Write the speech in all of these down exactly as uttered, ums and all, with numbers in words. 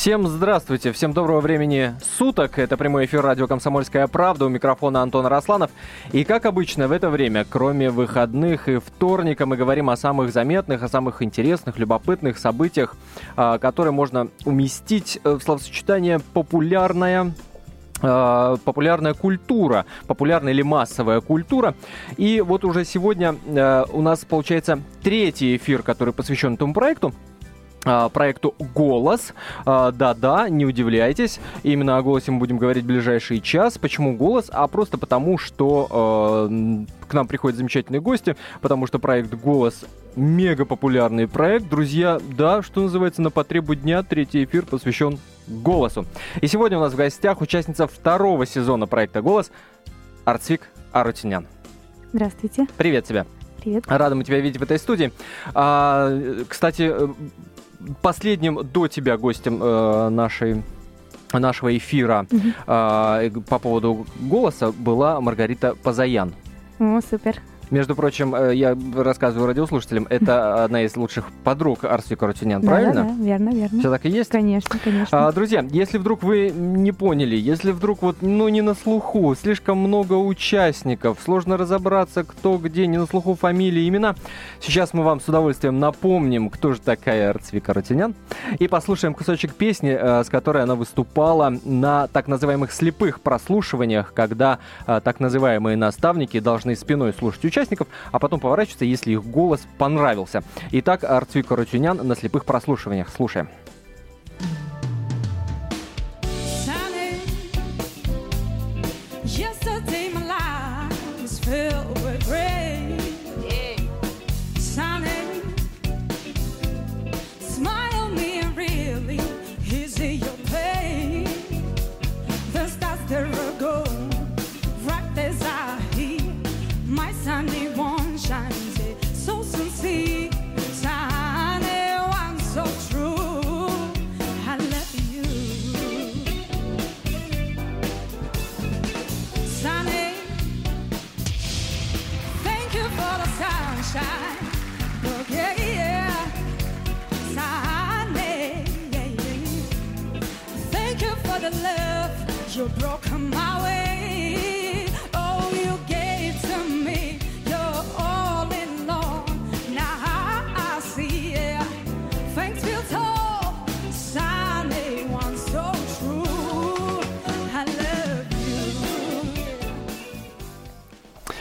Всем здравствуйте, всем доброго времени суток. Это прямой эфир «Радио Комсомольская Правда». У микрофона Антон Арасланов. И, как обычно, в это время, кроме выходных и вторника, мы говорим о самых заметных, о самых интересных, любопытных событиях, которые можно уместить в словосочетание «популярное». популярная культура, популярная или массовая культура. И вот уже сегодня у нас получается третий эфир, который посвящен этому проекту. проекту «Голос». Да-да, не удивляйтесь, именно о «Голосе» мы будем говорить в ближайший час. Почему «Голос»? А просто потому, что э, к нам приходят замечательные гости, потому что проект «Голос» — мега популярный проект. Друзья, да, что называется, на потребу дня третий эфир посвящен «Голосу». И сегодня у нас в гостях участница второго сезона проекта «Голос» Арцвик Арутюнян. Здравствуйте. Привет тебя. Привет. Рада мы тебя видеть в этой студии. А, кстати... Последним до тебя гостем э, нашей, нашего эфира mm-hmm. э, по поводу «Голоса» была Маргарита Позоян. О, супер. Между прочим, э, я рассказываю радиослушателям, это одна из лучших подруг Арцвика Арутюнян, да, правильно? Да, да, верно, верно. Все так и есть? Конечно, конечно. А, друзья, если вдруг вы не поняли, если вдруг вот, ну, не на слуху, слишком много участников, сложно разобраться, кто где, не на слуху фамилии, имена, сейчас мы вам с удовольствием напомним, кто же такая Арцвик Арутюнян, и послушаем кусочек песни, э, с которой она выступала на так называемых слепых прослушиваниях, когда э, так называемые наставники должны спиной слушать участников, а потом поворачиваться, если их голос понравился. Итак, Арцвик Арутюнян на слепых прослушиваниях. Слушаем. You broke my way. Oh, you gave to me your all in all. Now I see, yeah. Thanks feel tall. Sunday one so true. I love you.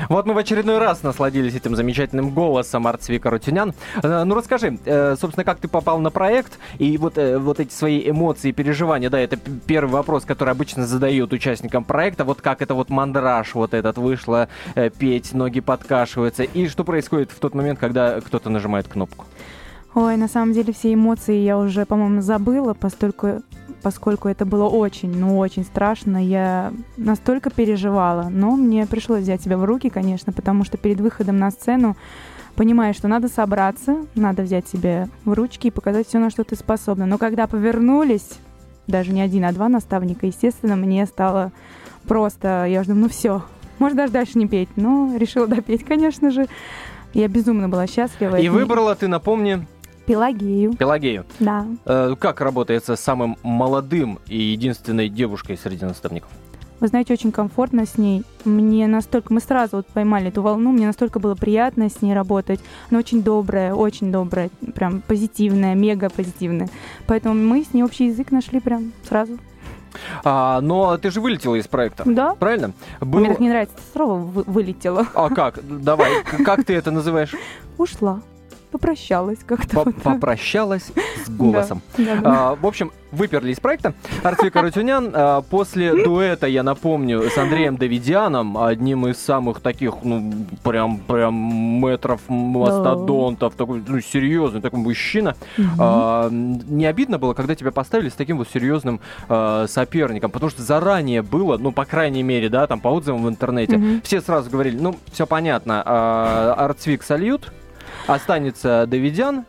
Вот мы в очередной раз насладились этим замечательным голосом Арцвик Арутюнян. Ну расскажи, собственно, как ты попал на проект? И вот, вот эти свои эмоции и переживания, да, это первый вопрос, который обычно задают участникам проекта. Вот как это вот мандраж вот этот вышло петь, ноги подкашиваются. И что происходит в тот момент, когда кто-то нажимает кнопку? Ой, на самом деле все эмоции я уже, по-моему, забыла, поскольку, поскольку это было очень, ну очень страшно. Я настолько переживала, но мне пришлось взять себя в руки, конечно, потому что перед выходом на сцену понимаешь, что надо собраться, надо взять себя в ручки и показать все, на что ты способна. Но когда повернулись, даже не один, а два наставника, естественно, мне стало просто... Я уже думаю, ну все, может даже дальше не петь. Но решила допеть, конечно же. Я безумно была счастлива. И выбрала ты, напомни... Пелагею. Пелагею. Да. Э, как работается с самым молодым и единственной девушкой среди наставников? Вы знаете, очень комфортно с ней. Мне настолько... Мы сразу вот поймали эту волну. Мне настолько было приятно с ней работать. Она очень добрая, очень добрая. Прям позитивная, мега позитивная. Поэтому мы с ней общий язык нашли прям сразу. А, но ты же вылетела из проекта. Да. Правильно? Был... Мне так не нравится слово вы- «вылетела». А как? Давай. Как ты это называешь? Ушла. Попрощалась как-то. Попрощалась с голосом. Да, да, да. А, в общем, выперли из проекта. Арцвик Арутюнян а, после дуэта, я напомню, с Андреем Давидяном, одним из самых таких, ну, прям, прям метров, мастодонтов, такой, ну, серьезный, такой мужчина. Угу. А, не обидно было, когда тебя поставили с таким вот серьезным а, соперником? Потому что заранее было, ну, по крайней мере, да, там, по отзывам в интернете, угу. все сразу говорили, ну, все понятно, а, Арцвик сольют, останется Давидян,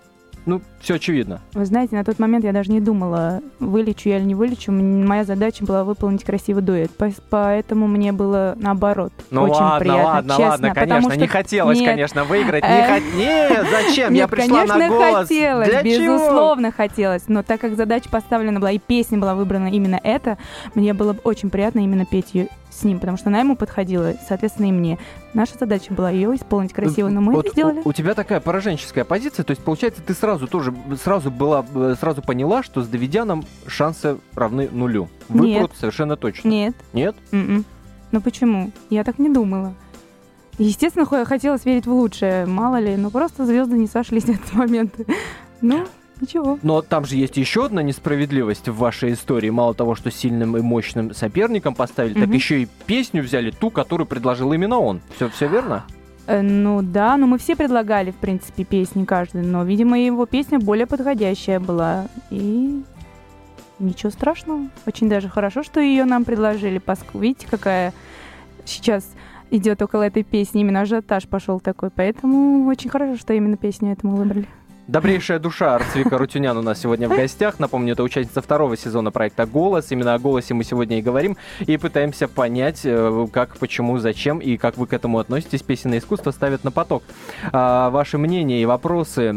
ну, все очевидно. Вы знаете, на тот момент я даже не думала, вылечу я или не вылечу. Моя задача была выполнить красивый дуэт. Поэтому мне было наоборот. Ну очень ладно, приятно, ладно, честно, ладно, конечно. Что... Не хотелось, нет, конечно, выиграть. Не хот... Нет, зачем? Нет, я пришла конечно, на голос. Хотелось, для безусловно, чего? Хотелось. Но так как задача поставлена была, и песня была выбрана именно эта, мне было очень приятно именно петь ее с ним, потому что она ему подходила, соответственно, и мне. Наша задача была ее исполнить красиво, но мы вот это сделали. У, у тебя такая пораженческая позиция, то есть, получается, ты сразу тоже, сразу была, сразу поняла, что с Давидяном шансы равны нулю. Вы нет. Просто совершенно точно. Нет. Нет? Mm-mm. Ну почему? Я так не думала. Естественно, хотелось верить в лучшее, мало ли, но просто звезды не сошлись в этот момент. Ну... Ничего. Но там же есть еще одна несправедливость в вашей истории. Мало того, что сильным и мощным соперником поставили, mm-hmm. так еще и песню взяли ту, которую предложил именно он. Все, все верно? Э, ну да, но мы все предлагали, в принципе, песни каждый. Но, видимо, его песня более подходящая была. И ничего страшного. Очень даже хорошо, что ее нам предложили. Поскольку, видите, какая сейчас... идет около этой песни. Именно ажиотаж пошел такой. Поэтому очень хорошо, что именно песню этому выбрали. Добрейшая душа Арцвика Арутюнян у нас сегодня в гостях. Напомню, это участница второго сезона проекта «Голос». Именно о «Голосе» мы сегодня и говорим. И пытаемся понять, как, почему, зачем и как вы к этому относитесь. Песенное искусство ставят на поток. А, ваши мнения и вопросы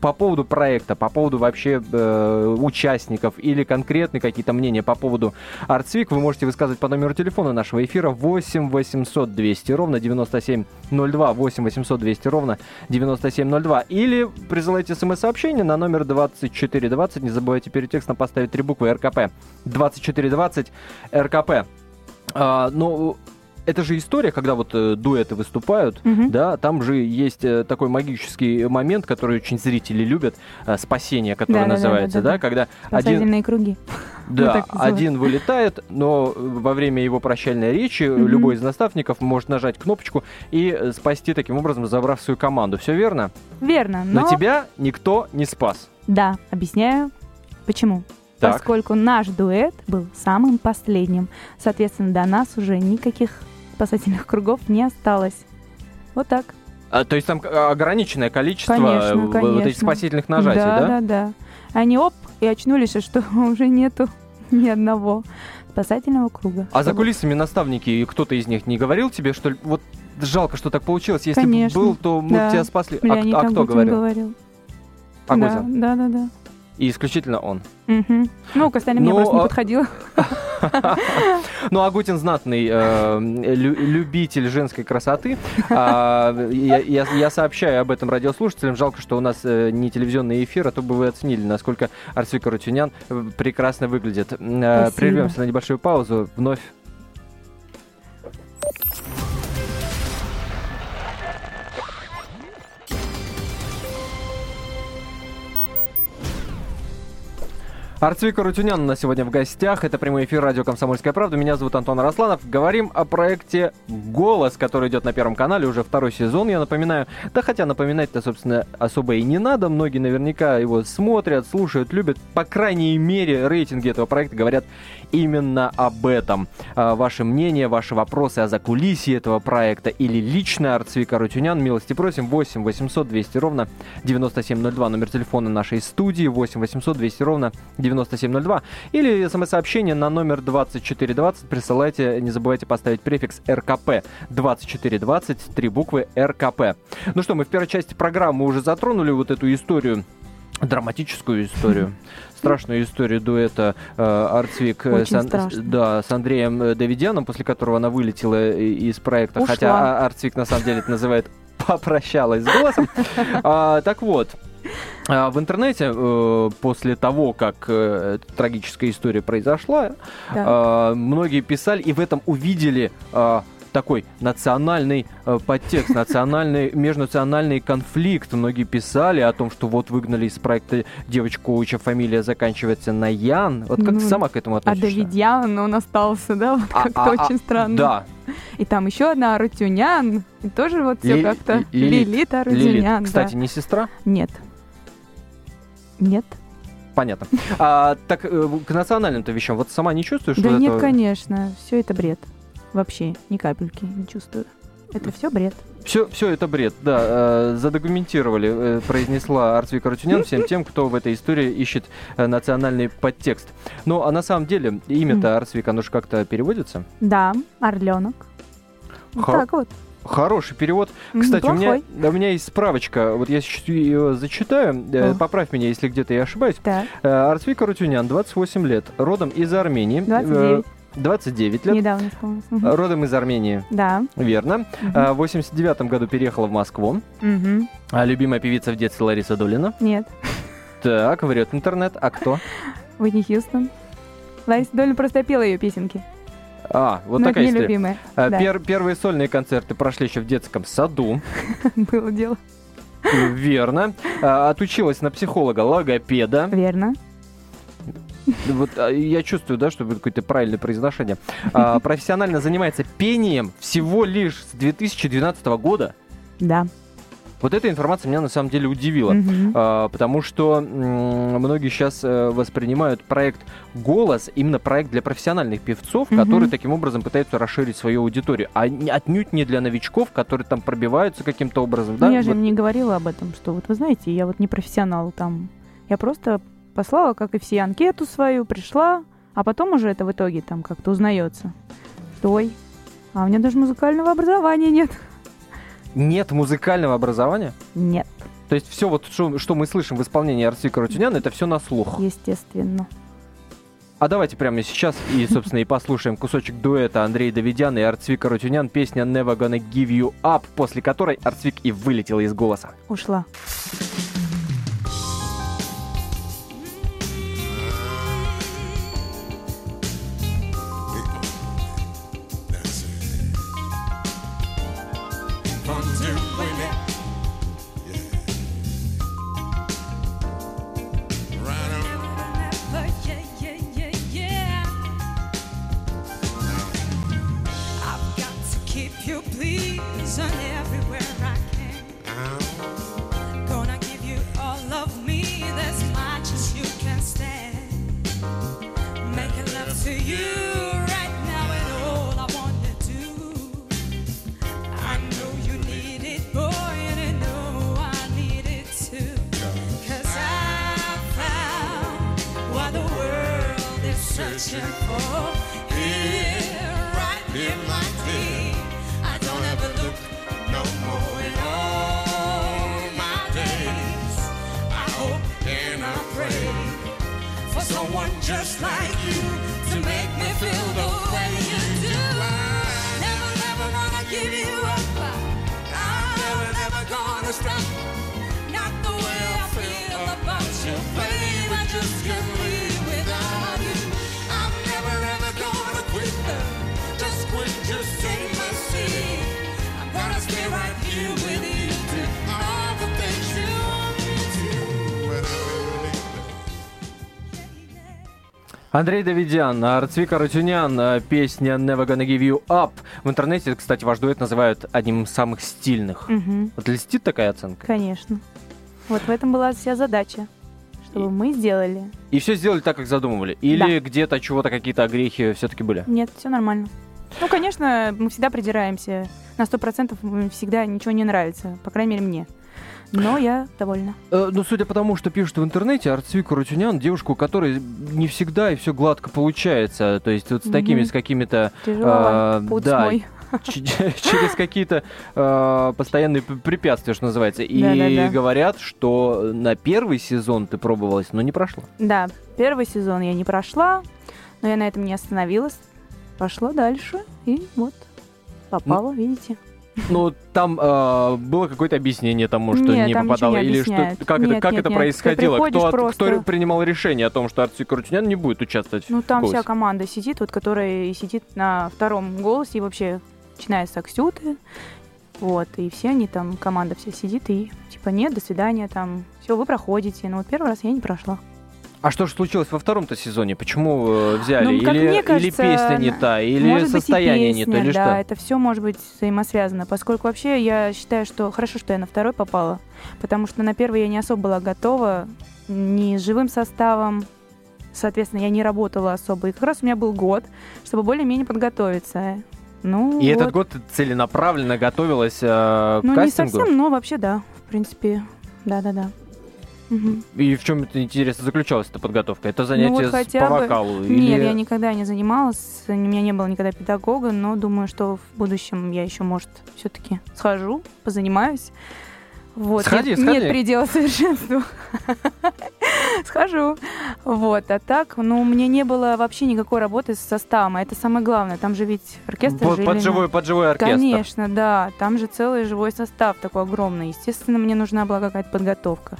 по поводу проекта, по поводу вообще э, участников или конкретные какие-то мнения по поводу Арцвик вы можете высказывать по номеру телефона нашего эфира восемь восемьсот двести ровно девяносто семь ноль два, восемь восемьсот двести ровно девяносто семь ноль два. Или присылайте СМС-сообщение на номер двадцать четыре двадцать. Не забывайте перед текстом поставить три буквы РКП. двадцать четыре двадцать РКП. А, ну, это же история, когда вот э, дуэты выступают, mm-hmm. да, там же есть э, такой магический момент, который очень зрители любят, э, спасение, которое да, называется, да, да, да, да, да, когда спасательные один... круги. Да, ну, один вылетает, но во время его прощальной речи mm-hmm. любой из наставников может нажать кнопочку и спасти таким образом, забрав свою команду. Все верно? Верно, но... Но тебя никто не спас. Да, объясняю, почему. Так. Поскольку наш дуэт был самым последним, соответственно, до нас уже никаких спасательных кругов не осталось. Вот так. А, то есть там ограниченное количество конечно, конечно. вот этих спасительных нажатий, да? Да, да, да. Они оп, и очнулись, что уже нету ни одного спасательного круга. А чтобы... за кулисами наставники, кто-то из них не говорил тебе, что ли? Вот жалко, что так получилось. Если бы был, то мы да. тебя спасли. Леонид а, а кто говорил? говорил. Агузин? Да, да, да, да. И исключительно он. Угу. Ну, к остальным но... я просто не подходила. Ну, Агутин знатный э, лю- любитель женской красоты. А, я, я, я сообщаю об этом радиослушателям. Жалко, что у нас э, не телевизионный эфир, а то бы вы оценили, насколько Арцвик Арутюнян прекрасно выглядит. Э, прервемся на небольшую паузу. Вновь. Арцвик Арутюнян у нас сегодня в гостях. Это прямой эфир радио «Комсомольская правда». Меня зовут Антон Арасланов. Говорим о проекте «Голос», который идет на Первом канале уже второй сезон, я напоминаю. Да хотя напоминать-то, собственно, особо и не надо. Многие наверняка его смотрят, слушают, любят. По крайней мере, рейтинги этого проекта говорят именно об этом. А, ваше мнение, ваши вопросы о закулисье этого проекта или лично Арцвик Арутюнян, милости просим. восемь восемьсот двести ровно девяносто семь ноль два. Номер телефона нашей студии восемь восемьсот двести ровно девяносто семь ноль два. Или смс-сообщение на номер двадцать четыре двадцать. Присылайте, не забывайте поставить префикс РКП. двадцать четыре двадцать, три буквы РКП. Ну что, мы в первой части программы уже затронули вот эту историю, драматическую историю, страшную историю дуэта э, Арцвик э, с, да, с Андреем Давидяном, после которого она вылетела из проекта. Ушла. Хотя Арцвик на самом деле это называет «попрощалась с голосом». А, так вот. В интернете э, после того, как э, трагическая история произошла, да. э, многие писали и в этом увидели э, такой национальный э, подтекст, национальный, межнациональный конфликт. Многие писали о том, что вот выгнали из проекта девочку, чья фамилия заканчивается на Ян. Вот как ну, ты сама к этому относишься? А Давидян, он остался, да? Вот как-то а, а, очень странно. Да. И там еще одна Арутюнян. И тоже вот все Ли- как-то... Лилит. Лилит Арутюнян. Лилит. Кстати, да. не сестра? Нет. Нет. Понятно. А, так к национальным-то вещам вот сама не чувствуешь? Да вот нет, этого? Конечно. Все это бред. Вообще ни капельки не чувствую. Это все бред. Все, все это бред, да, задокументировали, произнесла Арцвик Арутюнян всем тем, кто в этой истории ищет национальный подтекст. Ну, а на самом деле, имя-то Арцвик, оно же как-то переводится? Да, орленок. Вот так вот. Хороший перевод. Кстати, у меня, у меня есть справочка. Вот я ее зачитаю. О. Поправь меня, если где-то я ошибаюсь. Да. Арцвик Арутюнян, двадцать восемь лет, родом из Армении. двадцать девять двадцать девять лет. Недавно исполнилось. Угу. Родом из Армении. Да. Верно. Угу. В восемьдесят девятом году переехала в Москву. Угу. А любимая певица в детстве Лариса Долина? Нет. Так, врет интернет. А кто? Уитни Хьюстон. Лариса Долина просто пела ее песенки. А, вот но такая история. А, да. пер- первые сольные концерты прошли еще в детском саду. Было дело. Верно. А, отучилась на психолога-логопеда. Верно. Вот я чувствую, да, что будет какое-то правильное произношение. А, профессионально занимается пением всего лишь с две тысячи двенадцатого года. Да. Вот эта информация меня на самом деле удивила, mm-hmm. а, потому что м- многие сейчас э, воспринимают проект «Голос», именно проект для профессиональных певцов, mm-hmm. которые таким образом пытаются расширить свою аудиторию, а не, отнюдь не для новичков, которые там пробиваются каким-то образом. Да? Я вот. же не говорила об этом, что вот вы знаете, я вот не профессионал там, я просто послала, как и все, анкету свою, пришла, а потом уже это в итоге там как-то узнается. Ой, а у меня даже музыкального образования нет. Нет музыкального образования? Нет. То есть все, вот, что, что мы слышим в исполнении Арцвика Арутюняна, это все на слух? Естественно. А давайте прямо сейчас и, собственно, и послушаем кусочек дуэта Андрея Давидяна и Арцвик Арутюнян, песня «Never Gonna Give You Up», после которой Арцвик и вылетела из голоса. Ушла. Андрей Давидян, Арцвик Арутюнян, песня «Never Gonna Give You Up». В интернете, кстати, ваш дуэт называют одним из самых стильных. Угу. Вот льстит такая оценка? Конечно. Вот в этом была вся задача, чтобы и... мы сделали. И все сделали так, как задумывали? Или да. где-то чего-то, какие-то огрехи все-таки были? Нет, все нормально. Ну, конечно, мы всегда придираемся. На сто процентов всегда ничего не нравится, по крайней мере, мне. Но я довольна. Э, ну, судя по тому, что пишут в интернете, Арцвик Арутюнян, девушку, у которой не всегда и все гладко получается. То есть вот с такими, mm-hmm. с какими-то... Тяжело, э, путь да, мой. Ч- через какие-то э, постоянные препятствия, что называется. И Да-да-да. говорят, что на первый сезон ты пробовалась, но не прошла. Да, первый сезон я не прошла, но я на этом не остановилась. Пошла дальше и вот попала, ну, видите. Ну, там э, было какое-то объяснение тому, что нет, не попадало, или что, как нет, это, как нет, это нет. происходило, кто, от, кто принимал решение о том, что Арцвик Арутюнян не будет участвовать. Ну, в там голосе. Вся команда сидит, вот, которая сидит на втором голосе, и вообще, начиная с Аксюты, вот, и все они там, команда вся сидит, и типа нет, до свидания, там, все, вы проходите, но вот первый раз я не прошла. А что же случилось во втором-то сезоне? Почему э, взяли? Ну, или, кажется, или песня не та, или состояние быть, песня, не то, или да, что? Да, это все может быть взаимосвязано, поскольку вообще я считаю, что хорошо, что я на второй попала, потому что на первый я не особо была готова, ни с живым составом, соответственно, я не работала особо. И как раз у меня был год, чтобы более-менее подготовиться. Ну, и вот. Этот год целенаправленно готовилась э, к ну, кастингу? Ну, не совсем, но вообще да, в принципе, да-да-да. Угу. И в чем это, интересно, заключалась эта подготовка? Это занятие ну, вот по вокалу? Бы... Или... Нет, я никогда не занималась, у меня не было никогда педагога, но думаю, что в будущем я еще, может, все-таки схожу, позанимаюсь. Вот. Сходи, нет, сходи. Нет предела совершенству. Схожу. Вот. А так, ну, у меня не было вообще никакой работы с составом. А это самое главное. Там же ведь оркестр вот, жили. Под живой, под живой оркестр. Конечно, да. Там же целый живой состав такой огромный. Естественно, мне нужна была какая-то подготовка.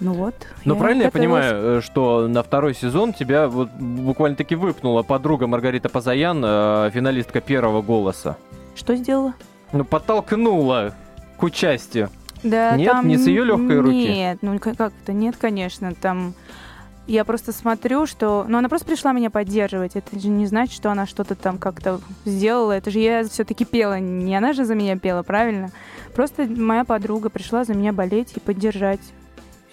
Ну вот. Но я правильно я понимаю, что на второй сезон тебя вот буквально-таки выпнула подруга Маргарита Позоян, финалистка первого «Голоса». Что сделала? Ну, подтолкнула к участию. Да, нет, там... не с ее легкой руки. Нет, ну как-то нет, конечно. Там я просто смотрю, что... Ну, она просто пришла меня поддерживать. Это же не значит, что она что-то там как-то сделала. Это же я все-таки пела. Не она же за меня пела, правильно? Просто моя подруга пришла за меня болеть и поддержать.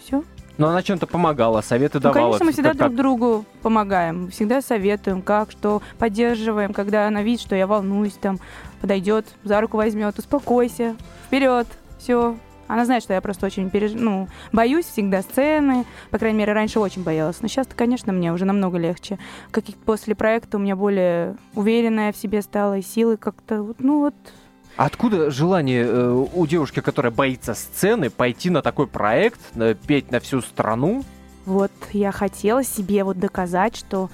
Все. Но она чем-то помогала, советы ну, давала. Конечно, мы всегда друг другу помогаем. Всегда советуем, как, что, поддерживаем. Когда она видит, что я волнуюсь, там подойдет, за руку возьмет, успокойся, вперед, все. Она знает, что я просто очень переж... ну, боюсь всегда сцены. По крайней мере, раньше очень боялась. Но сейчас-то, конечно, мне уже намного легче. Как и после проекта у меня более уверенная в себе стала, и силы как-то, ну вот... Откуда желание э, у девушки, которая боится сцены, пойти на такой проект, петь на всю страну? Вот я хотела себе вот доказать, что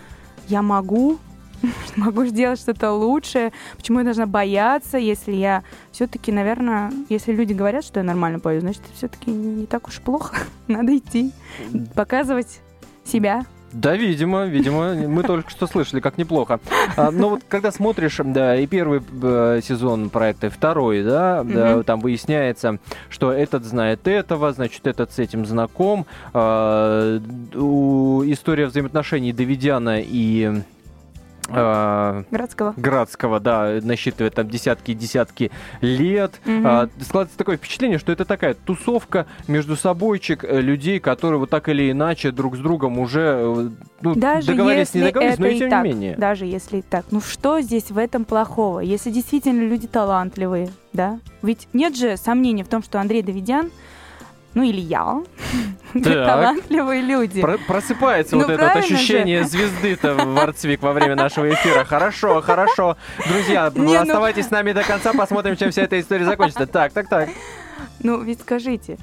я могу... могу сделать что-то лучшее. Почему я должна бояться, если я все-таки, наверное, если люди говорят, что я нормально пою, значит, все-таки не так уж плохо. Надо идти, показывать себя. Да, видимо, видимо, мы только что слышали, как неплохо. Но вот когда смотришь, да, и первый сезон проекта, и второй, да, да, там выясняется, что этот знает этого, значит, этот с этим знаком. История взаимоотношений Давидяна и... Градского. Градского, да, насчитывает там десятки и десятки лет. Угу. Складывается такое впечатление, что это такая тусовка между собойчик людей, которые вот так или иначе друг с другом уже ну, договорились, не договорились, но и тем так, не менее. Даже если и так. Ну что здесь в этом плохого? Если действительно люди талантливые, да? Ведь нет же сомнений в том, что Андрей Давидян, ну или я, талантливые люди. Про- просыпается ну, вот это вот ощущение же. Звезды-то в Арцвик во время нашего эфира. Хорошо, хорошо. Друзья, Не, ну... оставайтесь с нами до конца, посмотрим, чем вся эта история закончится. Так, так, так. Ну ведь скажите,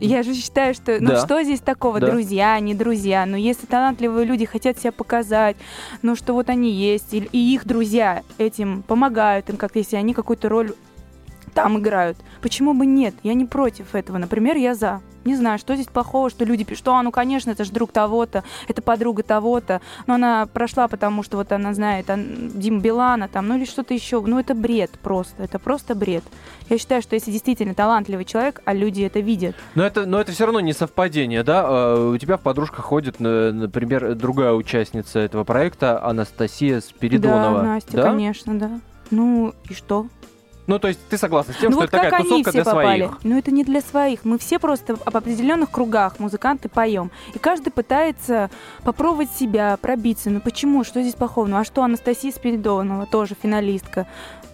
я же считаю, что... Ну да. Что здесь такого? Да. Друзья, не друзья. Ну если талантливые люди хотят себя показать, ну что вот они есть, и, и их друзья этим помогают, им как-то, если они какую-то роль... там играют. Почему бы нет? Я не против этого. Например, я за. Не знаю, что здесь плохого, что люди пишут, что, а, ну, конечно, это же друг того-то, это подруга того-то, но она прошла, потому что вот она знает Диму Билана, там, ну, или что-то еще. Ну, это бред просто, это просто бред. Я считаю, что если действительно талантливый человек, а люди это видят. Но это, но это все равно не совпадение, да? У тебя в подружках ходит, например, другая участница этого проекта, Анастасия Спиридонова. Да, Настя, да? Конечно, да. Ну, и что? Ну, то есть ты согласна с тем, ну, что вот это такая тусовка для попали. Своих? Ну, это не для своих. Мы все просто об определенных кругах, музыканты, поем. И каждый пытается попробовать себя, пробиться. Ну, почему? Что здесь плохого? Ну, а что Анастасия Спиридонова, тоже финалистка?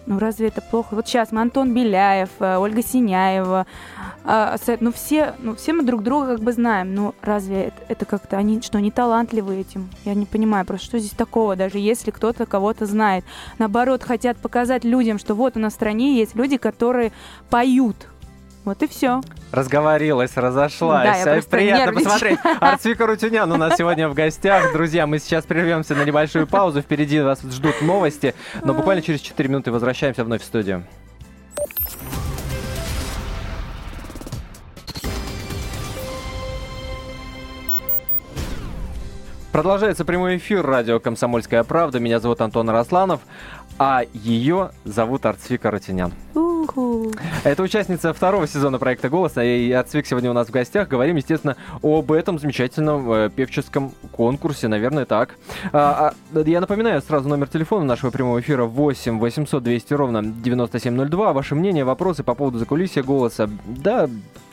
Ну, разве это плохо? Вот сейчас мы Антон Беляев, Ольга Синяева. Ну, все, ну, все мы друг друга как бы знаем. Ну, разве это, это как-то... Они что, не талантливы этим? Я не понимаю просто, что здесь такого, даже если кто-то кого-то знает. Наоборот, хотят показать людям, что вот у нас в стране есть люди, которые поют. Вот и все. Разговорилась, разошлась. Да, я приятно нервничаю. Посмотреть. Арцвик Арутюнян у нас сегодня в гостях. Друзья, мы сейчас прервемся на небольшую паузу. Впереди вас ждут новости. Но буквально через четыре минуты возвращаемся вновь в студию. Продолжается прямой эфир радио «Комсомольская правда». Меня зовут Антон Арасланов, а ее зовут Арцвик Арутюнян. Это участница второго сезона проекта «Голос», и Арцвик сегодня у нас в гостях. Говорим, естественно, об этом замечательном э, певческом конкурсе, наверное, так. А, а, я напоминаю сразу номер телефона нашего прямого эфира восемь восемьсот двести ровно девяносто семь ноль два. Ваше мнение, вопросы по поводу закулисья «Голоса». Да,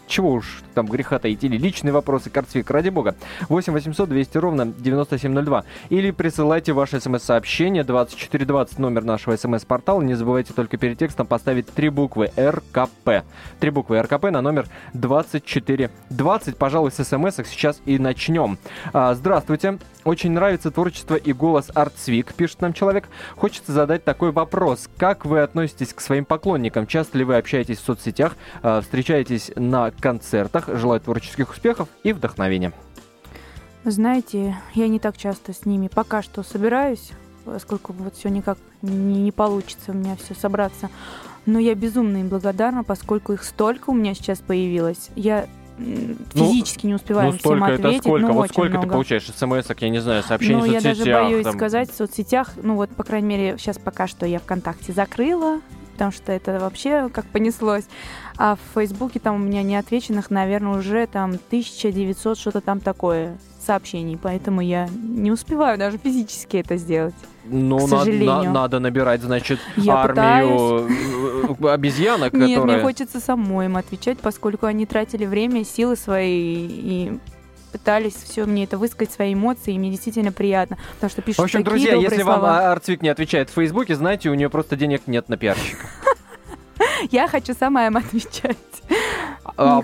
чего уж там греха таить, или личные вопросы к Арцвик, ради бога. восемь восемьсот двести ровно девяносто семь ноль два. Или присылайте ваше смс-сообщение двадцать четыре двадцать, номер нашего смс-портала. Не забывайте только перед текстом поставить три буквы эр ка пэ. Три буквы эр ка пэ на номер двадцать четыре двадцать. Пожалуй, с смс-ок сейчас и начнем. А, здравствуйте. Очень нравится творчество и голос Арцвик, пишет нам человек. Хочется задать такой вопрос. Как вы относитесь к своим поклонникам? Часто ли вы общаетесь в соцсетях, встречаетесь на концертах? Желаю творческих успехов и вдохновения. Знаете, я не так часто с ними пока что собираюсь, поскольку вот все никак не, не получится у меня все собраться. Но я безумно им благодарна, поскольку их столько у меня сейчас появилось. Я... физически ну, не успеваем ну, всем ответить. Это сколько? Ну, вот сколько много. Ты получаешь смс-ок, я не знаю, сообщений в соцсетях? Ну, я даже боюсь там... сказать, в соцсетях, ну вот, по крайней мере, сейчас пока что я ВКонтакте закрыла, потому что это вообще как понеслось. А в Фейсбуке там у меня неотвеченных, наверное, уже там тысяча девятьсот что-то там такое сообщений, поэтому я не успеваю даже физически это сделать. Ну, к сожалению. Надо, надо набирать, значит, я армию пытаюсь. Обезьянок, которые... Нет, мне хочется самой им отвечать, поскольку они тратили время, силы свои и... пытались все мне это высказать, свои эмоции, и мне действительно приятно, потому что пишут такие добрые слова. В общем, друзья, если слова. Вам Арцвик не отвечает в Фейсбуке, знайте, у нее просто денег нет на пиарщика. Я хочу сама им отвечать.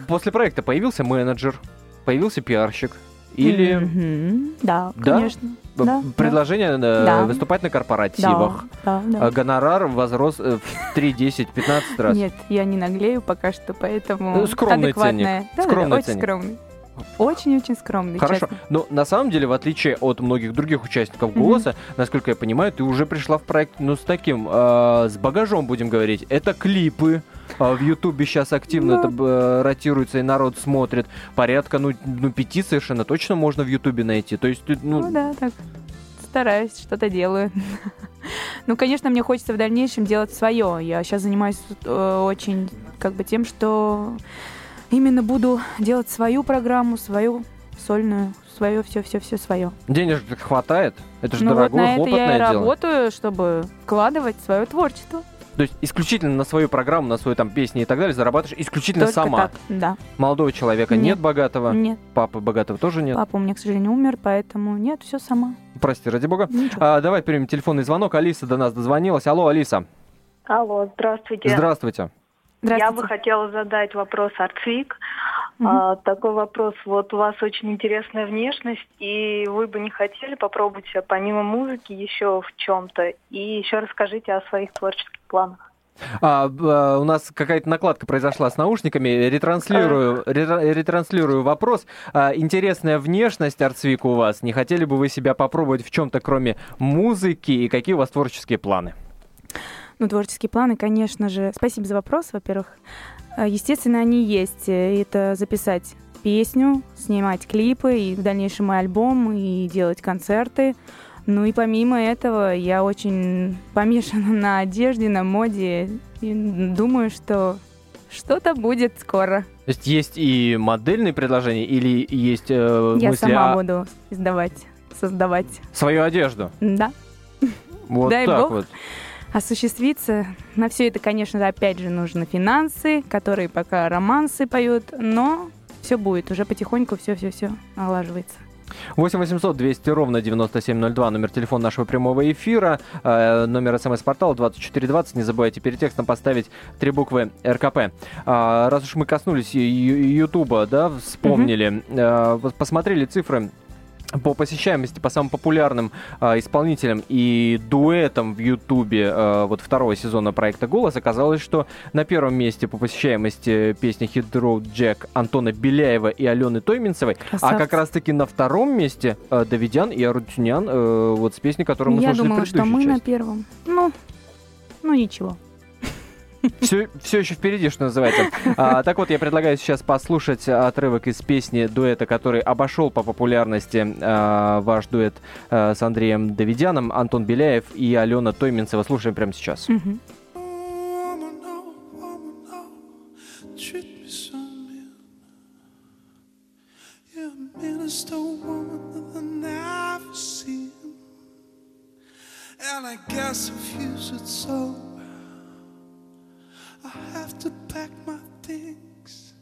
После проекта появился менеджер, появился пиарщик, или... Да, конечно. Да, предложение да. выступать на корпоративах. Да, да, да. Гонорар возрос в три, десять, пятнадцать раз. Нет, я не наглею пока что, поэтому... Скромный ценник. Да, скромный очень ценник. Скромный. Очень-очень скромный. Хорошо, честно. Но на самом деле, в отличие от многих других участников «Голоса», mm-hmm. насколько я понимаю, ты уже пришла в проект, ну, с таким, э, с багажом, будем говорить. Это клипы, э, в Ютубе сейчас активно mm-hmm. это, э, ротируется, и народ смотрит. Порядка, ну, ну, пяти совершенно точно можно в Ютубе найти. То есть, ну... ну да, так, стараюсь, что-то делаю. Ну, конечно, мне хочется в дальнейшем делать свое. Я сейчас занимаюсь э, очень, как бы, тем, что... Именно буду делать свою программу, свою сольную, свое, все-все-все свое. Денежек хватает? Это же ну дорогое, вот хлопотное дело. Ну вот на это я дело. Работаю, чтобы вкладывать в свое творчество. То есть исключительно на свою программу, на свою там песни и так далее зарабатываешь исключительно только сама? Только так, да. Молодого человека нет, нет богатого? Нет. Папы богатого тоже нет? Папа у меня, к сожалению, умер, поэтому нет, все сама. Прости, ради бога. А, давай примем телефонный звонок. Алиса до нас дозвонилась. Алло, Алиса. Алло, здравствуйте. Здравствуйте. Я бы хотела задать вопрос Арцвик. Угу. А, такой вопрос. Вот у вас очень интересная внешность, и вы бы не хотели попробовать себя помимо музыки еще в чем-то? И еще расскажите о своих творческих планах. А, а, у нас какая-то накладка произошла с наушниками. Ретранслирую, ретра, ретранслирую вопрос. А, интересная внешность Арцвик у вас. Не хотели бы вы себя попробовать в чем-то, кроме музыки? И какие у вас творческие планы? Ну, творческие планы, конечно же... Спасибо за вопрос, во-первых. Естественно, они есть. Это записать песню, снимать клипы, и в дальнейшем и альбом, и делать концерты. Ну и помимо этого, я очень помешана на одежде, на моде. И думаю, что что-то будет скоро. То есть есть и модельные предложения, или есть э, я мысли сама о... буду издавать, создавать. Свою одежду? Да. Вот дай так бог. Вот. Осуществиться. На все это, конечно, опять же нужны финансы, которые пока романсы поют, но все будет, уже потихоньку все-все-все налаживается. восемь восемьсот двести ровно девяносто семь ноль два, номер телефона нашего прямого эфира, э, номер смс-портала двадцать четыре двадцать. Не забывайте перед текстом поставить три буквы эр ка пэ. А, раз уж мы коснулись Ютуба, да, вспомнили, mm-hmm. э, посмотрели цифры по посещаемости, по самым популярным э, исполнителям и дуэтам в Ютубе э, вот второго сезона проекта «Голос», оказалось, что на первом месте по посещаемости песни «Hit the Road Jack» Антона Беляева и Алены Тойменцевой, красавцы. А как раз-таки на втором месте э, Давидян и Арутюнян, э, вот с песней, которую мы я слушали думала, в предыдущей части. Я думала, что мы части. На первом. Ну, ну ничего. Все, все еще впереди, что называется. А, так вот, я предлагаю сейчас послушать отрывок из песни дуэта, который обошел по популярности а, ваш дуэт а, с Андреем Давидяном, Антон Беляев и Алена Тойменцева. Слушаем прямо сейчас. Mm-hmm. I have to pack my things.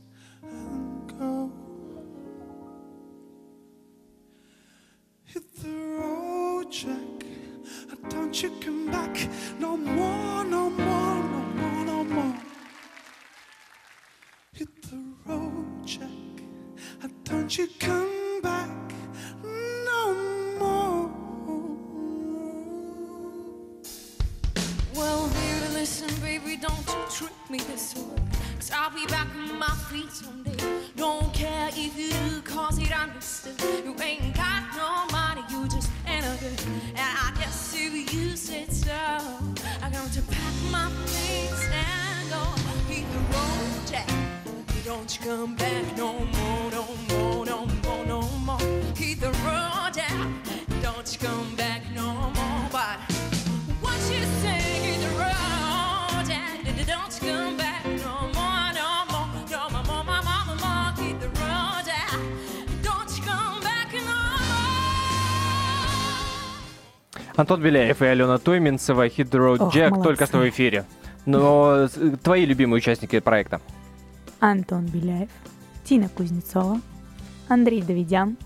you come back no more, no more, no more, no more. Hit the road, Jack. Why don't you come back no more? Well, dear, listen, baby, don't you treat me this way. 'Cause I'll be back on my feet someday. Don't care if you do, 'cause it understood. You ain't got no money, you just ain't a good. And I guess if you said so, I'm going to pack my things and go. Hit the road, Jack. Don't you come back no more, no more, no more, no more. Hit the road, yeah. Don't you come back no more. But what you say, hit the road, yeah. Don't you come back no more, no more, no more, no more, no more, no more. Hit the road, yeah. Don't you come back no more. Антон Беляев и Алена Тойменцева, Hit the Road, oh, Jack, только что в эфире. Но твои любимые участники проекта? Антон Беляев, Тина Кузнецова, Андрей Давидян,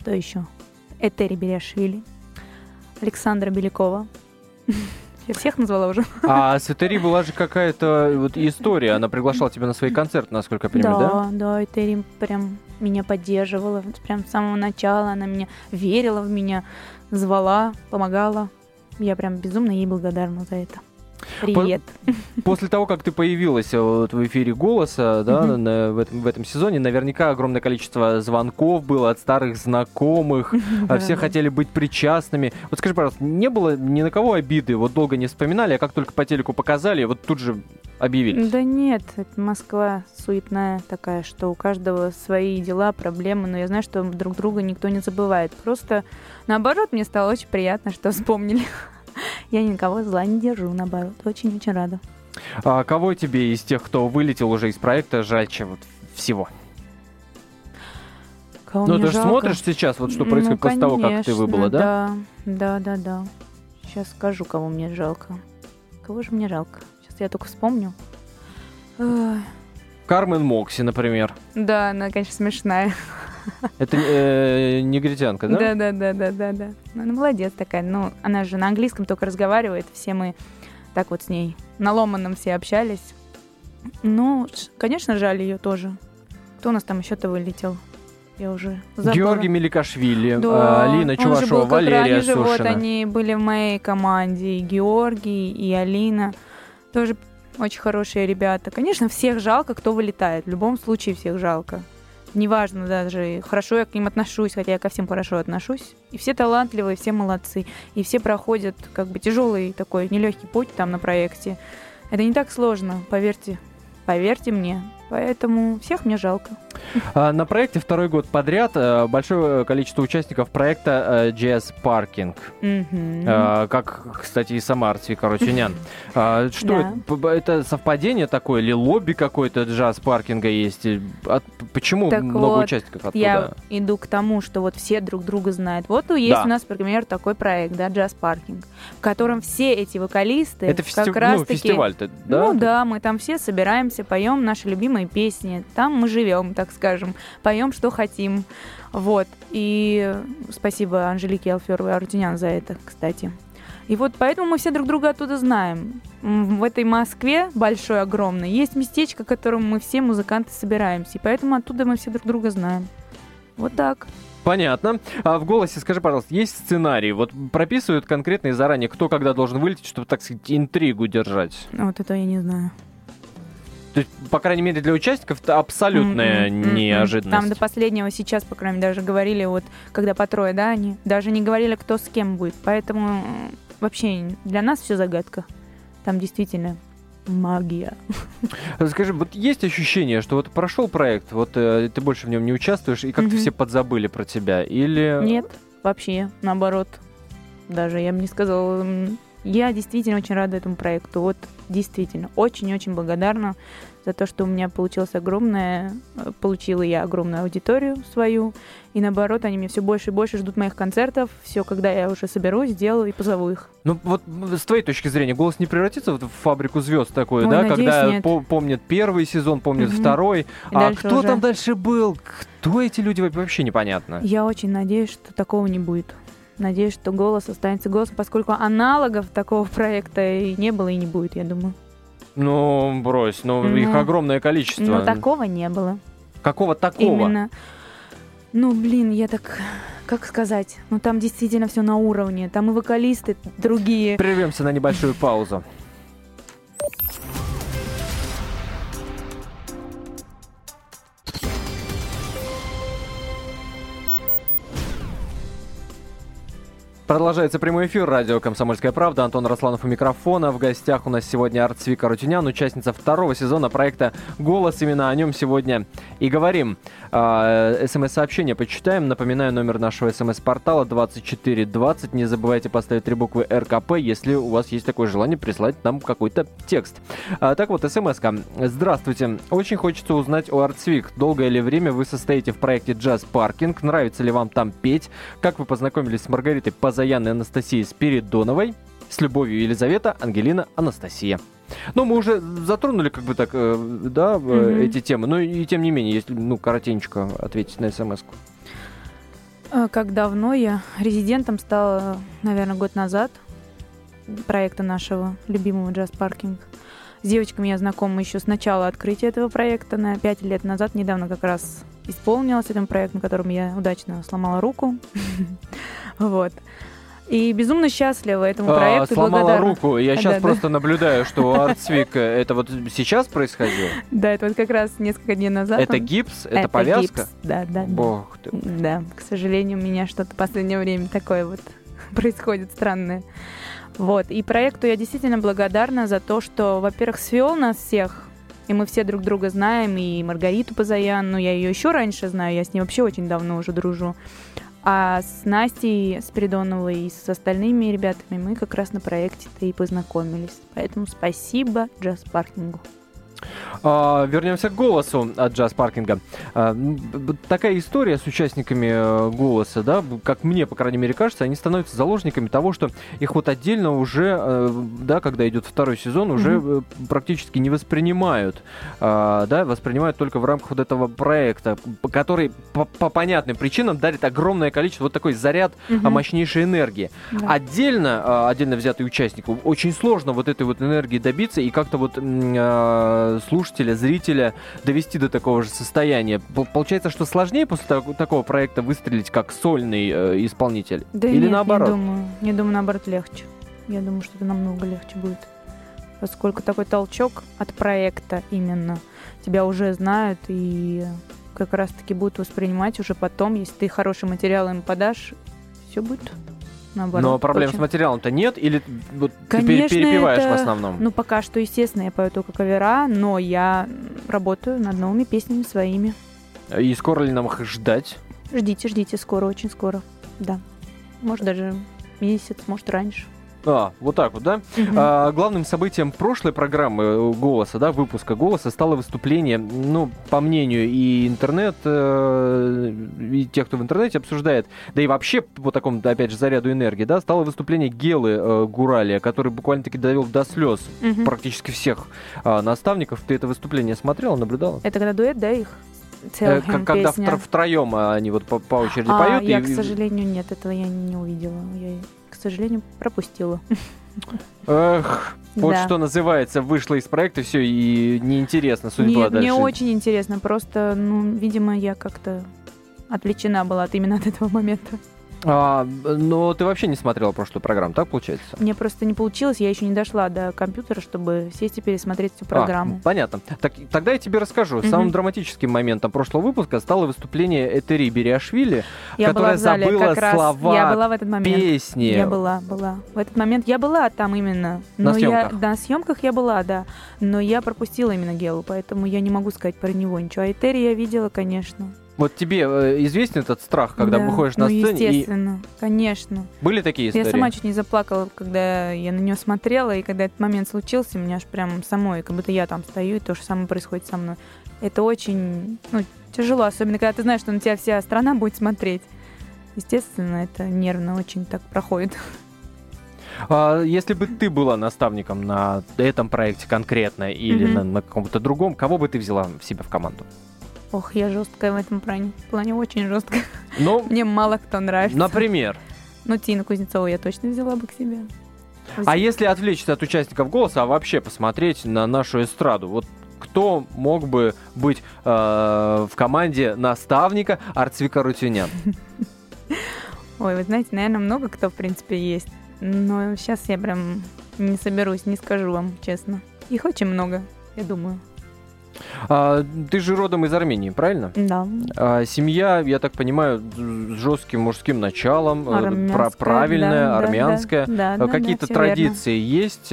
кто еще? Этери Беляшвили, Александра Белякова. Я всех назвала уже. А с Этери была же какая-то вот история. Она приглашала тебя на свои концерты, насколько я понимаю, да? Да, да, Этери прям меня поддерживала. Прям с самого начала она меня верила в меня, звала, помогала. Я прям безумно ей благодарна за это. Привет. После того, как ты появилась вот в эфире «Голоса», да, mm-hmm. на, в, этом, в этом сезоне, наверняка огромное количество звонков было от старых знакомых, mm-hmm. все mm-hmm. хотели быть причастными. Вот скажи, пожалуйста, не было ни на кого обиды? Вот долго не вспоминали, а как только по телеку показали, вот тут же объявились. Да нет, это Москва суетная такая, что у каждого свои дела, проблемы, но я знаю, что друг друга никто не забывает. Просто, наоборот, мне стало очень приятно, что вспомнили. Я никого зла не держу, наоборот, очень-очень рада. А кого тебе из тех, кто вылетел уже из проекта, жальче вот всего? Кого ну, ты же смотришь сейчас, вот что происходит ну, после конечно, того, как ты выбыла, да? Да, да, да, да. Сейчас скажу, кого мне жалко. Кого же мне жалко? Сейчас я только вспомню. Кармен Мокси, например. Да, она, конечно, смешная. Это э, негритянка, да? Да, да, да, да, да, да. Ну, она молодец такая. Ну, она же на английском только разговаривает. Все мы так вот с ней на ломаном все общались. Ну, конечно, жаль ее тоже. Кто у нас там еще-то вылетел? Я уже забыла. Георгий Меликашвили, да. Алина Чувашова, Валерия Сушина. Вот они были в моей команде. И Георгий, и Алина. Тоже очень хорошие ребята. Конечно, всех жалко, кто вылетает. В любом случае всех жалко. Неважно даже, хорошо я к ним отношусь, хотя я ко всем хорошо отношусь. И все талантливые, все молодцы. И все проходят как бы тяжелый такой, нелегкий путь там на проекте. Это не так сложно, поверьте. Поверьте мне. Поэтому всех мне жалко. На проекте второй год подряд большое количество участников проекта Jazz Parking. Mm-hmm. Как, кстати, и сама Арцвик Арутюнян. Что это? Это совпадение такое? Или лобби какой-то Jazz Parking есть? Почему так много вот, участников? Откуда? Я иду к тому, что вот все друг друга знают. Вот есть да. у нас, например, такой проект, да, Jazz Parking, в котором все эти вокалисты... Это фестив... как раз ну, таки... фестиваль-то, да? Ну да, мы там все собираемся, поем наши любимые песни. Там мы живем, так скажем. Поем, что хотим. Вот. И спасибо Анжелике Алфёровой и Орудинян за это, кстати. И вот поэтому мы все друг друга оттуда знаем. В этой Москве большой, огромной, есть местечко, в котором мы все музыканты собираемся. И поэтому оттуда мы все друг друга знаем. Вот так. Понятно. А в «Голосе», скажи, пожалуйста, есть сценарий? Вот прописывают конкретно и заранее, кто когда должен вылететь, чтобы, так сказать, интригу держать? Вот это я не знаю. То есть, по крайней мере, для участников это абсолютная mm-hmm. неожиданность. Там до последнего сейчас, по крайней мере, даже говорили, вот, когда по трое, да, они даже не говорили, кто с кем будет. Поэтому вообще для нас все загадка. Там действительно магия. Скажи, вот есть ощущение, что вот прошел проект, вот э, ты больше в нем не участвуешь, и как-то mm-hmm. все подзабыли про тебя? Или... Нет, вообще, наоборот. Даже я бы не сказала... Я действительно очень рада этому проекту. Вот действительно, очень-очень благодарна за то, что у меня получилось огромное, получила я огромную аудиторию свою. И наоборот, они меня все больше и больше ждут моих концертов. Все, когда я уже соберусь, сделаю и позову их. Ну вот с твоей точки зрения, «Голос» не превратится в фабрику звезд такую, Ой, да? Надеюсь, когда по- помнят первый сезон, помнят угу. второй. И а кто уже... там дальше был? Кто эти люди? Вообще непонятно. Я очень надеюсь, что такого не будет. Надеюсь, что «Голос» останется «Голосом», поскольку аналогов такого проекта и не было, и не будет, я думаю. Ну, брось, ну, ну их огромное количество. Но такого не было. Какого такого? Именно. Ну, блин, я так... Как сказать? Ну, там действительно все на уровне. Там и вокалисты другие. Прервемся на небольшую паузу. Продолжается прямой эфир. Радио «Комсомольская правда». Антон Арасланов у микрофона. В гостях у нас сегодня Арцвик Арутюнян, участница второго сезона проекта «Голос». Именно о нем сегодня и говорим. СМС-сообщение почитаем. Напоминаю, номер нашего СМС-портала двадцать четыре двадцать. Не забывайте поставить три буквы эр ка пэ, если у вас есть такое желание прислать нам какой-то текст. Так вот, СМС-ка. Здравствуйте. Очень хочется узнать у Арцвик, долгое ли время вы состоите в проекте «Jazz Parking». Нравится ли вам там петь? Как вы познакомились с Маргаритой Позоян и Анастасии Спиридоновой? С любовью, Елизавета, Ангелина, Анастасия. Ну, мы уже затронули, как бы так, э, да, mm-hmm. эти темы. Но и тем не менее, если, ну, коротенько ответить на смс-ку. Как давно я резидентом стала, наверное, год назад, проекта нашего любимого «Jazz Parking». С девочками я знакома еще с начала открытия этого проекта. На пять лет назад, недавно как раз исполнилась этим проектом, которым я удачно сломала руку. Вот. И безумно счастлива этому а, проекту. Сломала руку. Я сейчас да, просто да. наблюдаю, что у Арцвика это вот сейчас происходило? Да, это вот как раз несколько дней назад. Это гипс? Это повязка? Да, да. Бог ты. Да, к сожалению, у меня что-то в последнее время такое вот происходит странное. Вот. И проекту я действительно благодарна за то, что, во-первых, свел нас всех, и мы все друг друга знаем, и Маргариту Позоян, ну, я ее еще раньше знаю, я с ней вообще очень давно уже дружу. А с Настей Спиридоновой и с остальными ребятами мы как раз на проекте-то и познакомились. Поэтому спасибо «Jazz Parking». А, вернемся к «Голосу» от «Jazz Parking». А, такая история с участниками «Голоса», да, как мне, по крайней мере, кажется, они становятся заложниками того, что их вот отдельно уже, да, когда идет второй сезон, уже mm-hmm. практически не воспринимают, а, да, воспринимают только в рамках вот этого проекта, который по, по понятным причинам дарит огромное количество, вот такой заряд mm-hmm. мощнейшей энергии. Yeah. Отдельно, отдельно взятый участник, очень сложно вот этой вот энергии добиться и как-то вот... слушателя, зрителя довести до такого же состояния. Получается, что сложнее после так- такого проекта выстрелить как сольный э, исполнитель? Да или нет, наоборот? Не думаю. Не думаю, наоборот, легче. Я думаю, что это намного легче будет. Поскольку такой толчок от проекта именно. Тебя уже знают и как раз-таки будут воспринимать уже потом. Если ты хороший материал им подашь, все будет наоборот. Но проблем очень. С материалом-то нет? Или вот, конечно, ты перепеваешь это... в основном? Ну, пока что, естественно, я пою только кавера, но я работаю над новыми песнями своими. И скоро ли нам их ждать? Ждите, ждите, скоро, очень скоро, да. Может, даже месяц, может, раньше. А, вот так вот, да? Mm-hmm. А, главным событием прошлой программы «Голоса», да, выпуска «Голоса» стало выступление, ну, по мнению и интернет, э, и тех, кто в интернете обсуждает, да и вообще по такому, опять же, заряду энергии, да, стало выступление Гелы э, Гуралия, который буквально-таки довел до слез mm-hmm. практически всех э, наставников. Ты это выступление смотрела, наблюдала? Это когда дуэт, да, их? Э, как, когда втро- втроем они вот по, по очереди а, поют? Я, и, к сожалению, нет, этого я не увидела, я... К сожалению, пропустила. Эх, вот да. Что называется, вышла из проекта, все, и неинтересно судьба дальше. Мне очень интересно, просто, ну, видимо, я как-то отвлечена была от именно от этого момента. А, но ты вообще не смотрела прошлую программу, так получается? Мне просто не получилось, я еще не дошла до компьютера, чтобы сесть и пересмотреть всю программу. А, понятно. Так, тогда я тебе расскажу. Mm-hmm. Самым драматическим моментом прошлого выпуска стало выступление Этери Беляшвили, я которая зале, забыла слова, я была в этот момент. Песни. Я была, была. В этот момент я была там именно. Но на съемках? Я, да, на съемках я была, да. Но я пропустила именно Гелу, поэтому я не могу сказать про него ничего. А Этери я видела, конечно. Вот тебе известен этот страх, когда да, выходишь на ну, сцену? Естественно, и... конечно. Были такие истории? Я сама чуть не заплакала, когда я на нее смотрела, и когда этот момент случился, меня аж прям самой, как будто я там стою, и то же самое происходит со мной. Это очень ну, тяжело, особенно когда ты знаешь, что на тебя вся страна будет смотреть. Естественно, это нервно очень так проходит. А если бы ты была наставником на этом проекте конкретно или mm-hmm. на, на каком-то другом, кого бы ты взяла в себя в команду? Ох, я жесткая в этом плане, плане очень жесткая. Ну, мне мало кто нравится. Например? Ну, Тину Кузнецову я точно взяла бы к себе. А если отвлечься от участников «Голоса», а вообще посмотреть на нашу эстраду, вот кто мог бы быть э, в команде наставника Арцвика Арутюнян? Ой, вы знаете, наверное, много кто, в принципе, есть. Но сейчас я прям не соберусь, не скажу вам, честно. Их очень много, я думаю. А, ты же родом из Армении, правильно? Да. А, семья, я так понимаю, с жестким мужским началом, армянская, правильная, да, армянская. Да, да, какие-то да, традиции верно. Есть,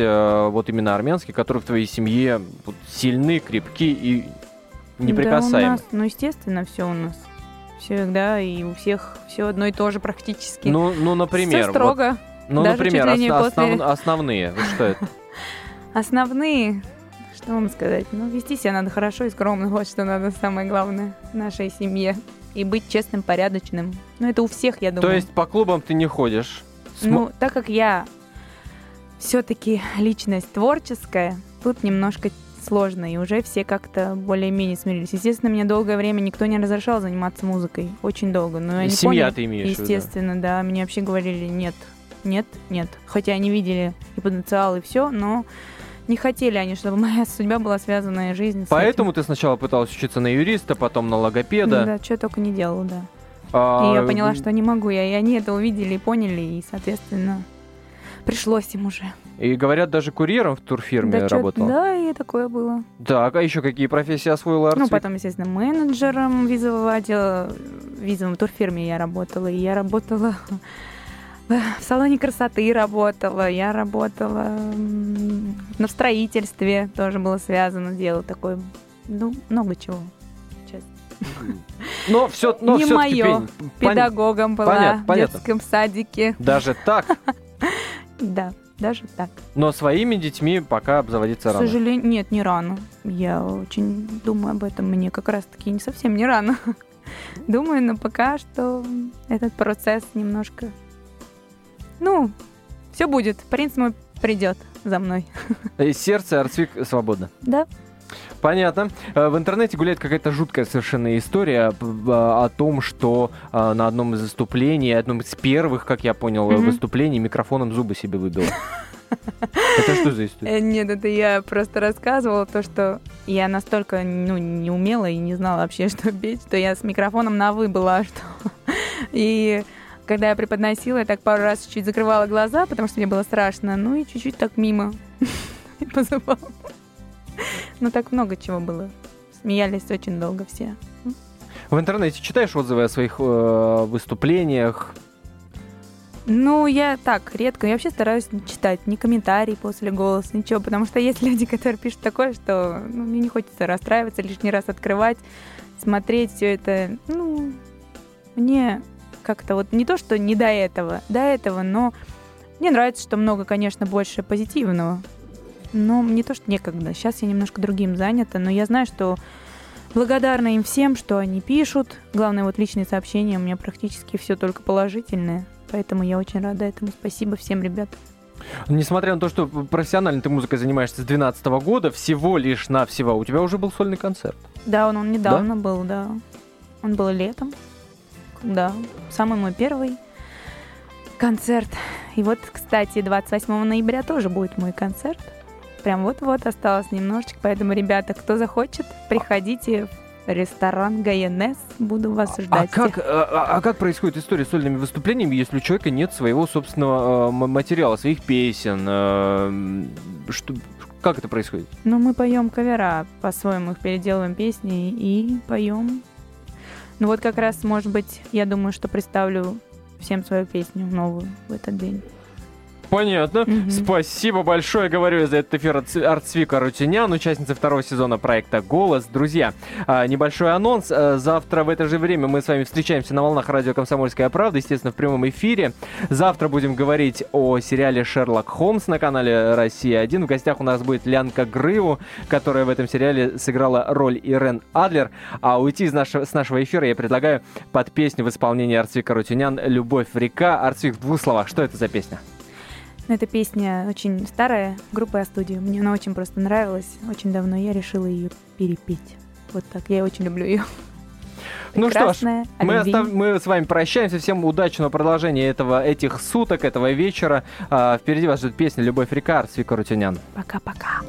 вот именно армянские, которые в твоей семье сильны, крепки и неприкасаемы? Да, у нас, ну, естественно, все у нас. Всегда и у всех все одно и то же практически. Ну, ну например. Все строго. Вот, ну, даже например, ос- после... основ- основные. Что это? Основные... Что вам сказать? Ну, вести себя надо хорошо и скромно. Вот что надо самое главное в нашей семье. И быть честным, порядочным. Ну, это у всех, я думаю. То есть по клубам ты не ходишь? См... Ну, так как я все-таки личность творческая, тут немножко сложно. И уже все как-то более-менее смирились. Естественно, мне долгое время никто не разрешал заниматься музыкой. Очень долго. Но я не семья понял. Ты имеешь в виду? Естественно, да. Мне вообще говорили нет, нет, нет. Хотя они видели и потенциал, и все, но... Не хотели они, чтобы моя судьба была связана и жизнь. Поэтому ты сначала пыталась учиться на юриста, потом на логопеда. Да, что я только не делала, да. А... И я поняла, что не могу. И они это увидели и поняли, и, соответственно, пришлось им уже. И, говорят, даже курьером в турфирме да, работала. Да, и такое было. Так, а еще какие профессии освоила Арцвик? Ну, потом, естественно, менеджером визового отдела. В визовом турфирме я работала. И я работала... В салоне красоты работала, я работала на строительстве, тоже было связано дело такое, ну, много чего, честно. Но все, но не мое, педагогом пон... была понятно, в понятно. Детском садике. Даже так? Да, даже так. Но своими детьми пока обзаводиться рано? К сожалению, нет, не рано. Я очень думаю об этом, мне как раз-таки не совсем не рано. Думаю, но пока что этот процесс немножко... Ну, все будет. Принц мой придет за мной. И сердце Арцвик свободно. Да. Понятно. В интернете гуляет какая-то жуткая совершенно история о том, что на одном из выступлений, одном из первых, как я понял, mm-hmm. выступлений, микрофоном зубы себе выбила. Это что за история? Нет, это я просто рассказывала то, что я настолько ну, не умела и не знала вообще, что петь, что я с микрофоном навы была. Что... И... Когда я преподносила, я так пару раз чуть-чуть закрывала глаза, потому что мне было страшно. Ну и чуть-чуть так мимо и позывала. Ну так много чего было. Смеялись очень долго все. В интернете читаешь отзывы о своих э, выступлениях? Ну, я так, редко. Я вообще стараюсь не читать ни комментарий после «Голоса», ничего. Потому что есть люди, которые пишут такое, что ну, мне не хочется расстраиваться, лишний раз открывать, смотреть все это. Ну, мне... Как-то вот не то, что не до этого, до этого, но мне нравится, что много, конечно, больше позитивного. Но не то, что некогда. Сейчас я немножко другим занята, но я знаю, что благодарна им всем, что они пишут. Главное, вот личные сообщения у меня практически все только положительное. Поэтому я очень рада этому. Спасибо всем, ребят. Несмотря на то, что профессионально ты музыкой занимаешься с две тысячи двенадцатого года, всего лишь навсего у тебя уже был сольный концерт. Да, он, он недавно да? был, да. Он был летом. Да, самый мой первый концерт. И вот, кстати, двадцать восьмого ноября тоже будет мой концерт. Прям вот-вот осталось немножечко. Поэтому, ребята, кто захочет, приходите в ресторан «Гаенес». Буду вас ждать. А как, а, а как происходит история с сольными выступлениями, если у человека нет своего собственного материала, своих песен? Что, как это происходит? Ну, мы поем кавера, по-своему их переделываем песни и поем. Ну вот как раз, может быть, я думаю, что представлю всем свою песню новую в этот день. Понятно. Mm-hmm. Спасибо большое, говорю, за этот эфир Арцвик Арутюнян, участница второго сезона проекта «Голос». Друзья, небольшой анонс. Завтра в это же время мы с вами встречаемся на волнах радио «Комсомольская правда», естественно, в прямом эфире. Завтра будем говорить о сериале «Шерлок Холмс» на канале «Россия-один». В гостях у нас будет Лянка Грыву, которая в этом сериале сыграла роль Ирен Адлер. А уйти из нашего, с нашего эфира я предлагаю под песню в исполнении Арцвика Арутюнян «Любовь в река». Арцвик, в двух словах, что это за песня? Но эта песня очень старая, группы «А-студия». Мне она очень просто нравилась, очень давно я решила ее перепеть. Вот так, я очень люблю ее. Ну что ж, мы, остав... мы с вами прощаемся. Всем удачного продолжения этого, этих суток, этого вечера. А, впереди вас ждет песня «Любовь река» Арцвик Арутюнян. Пока-пока.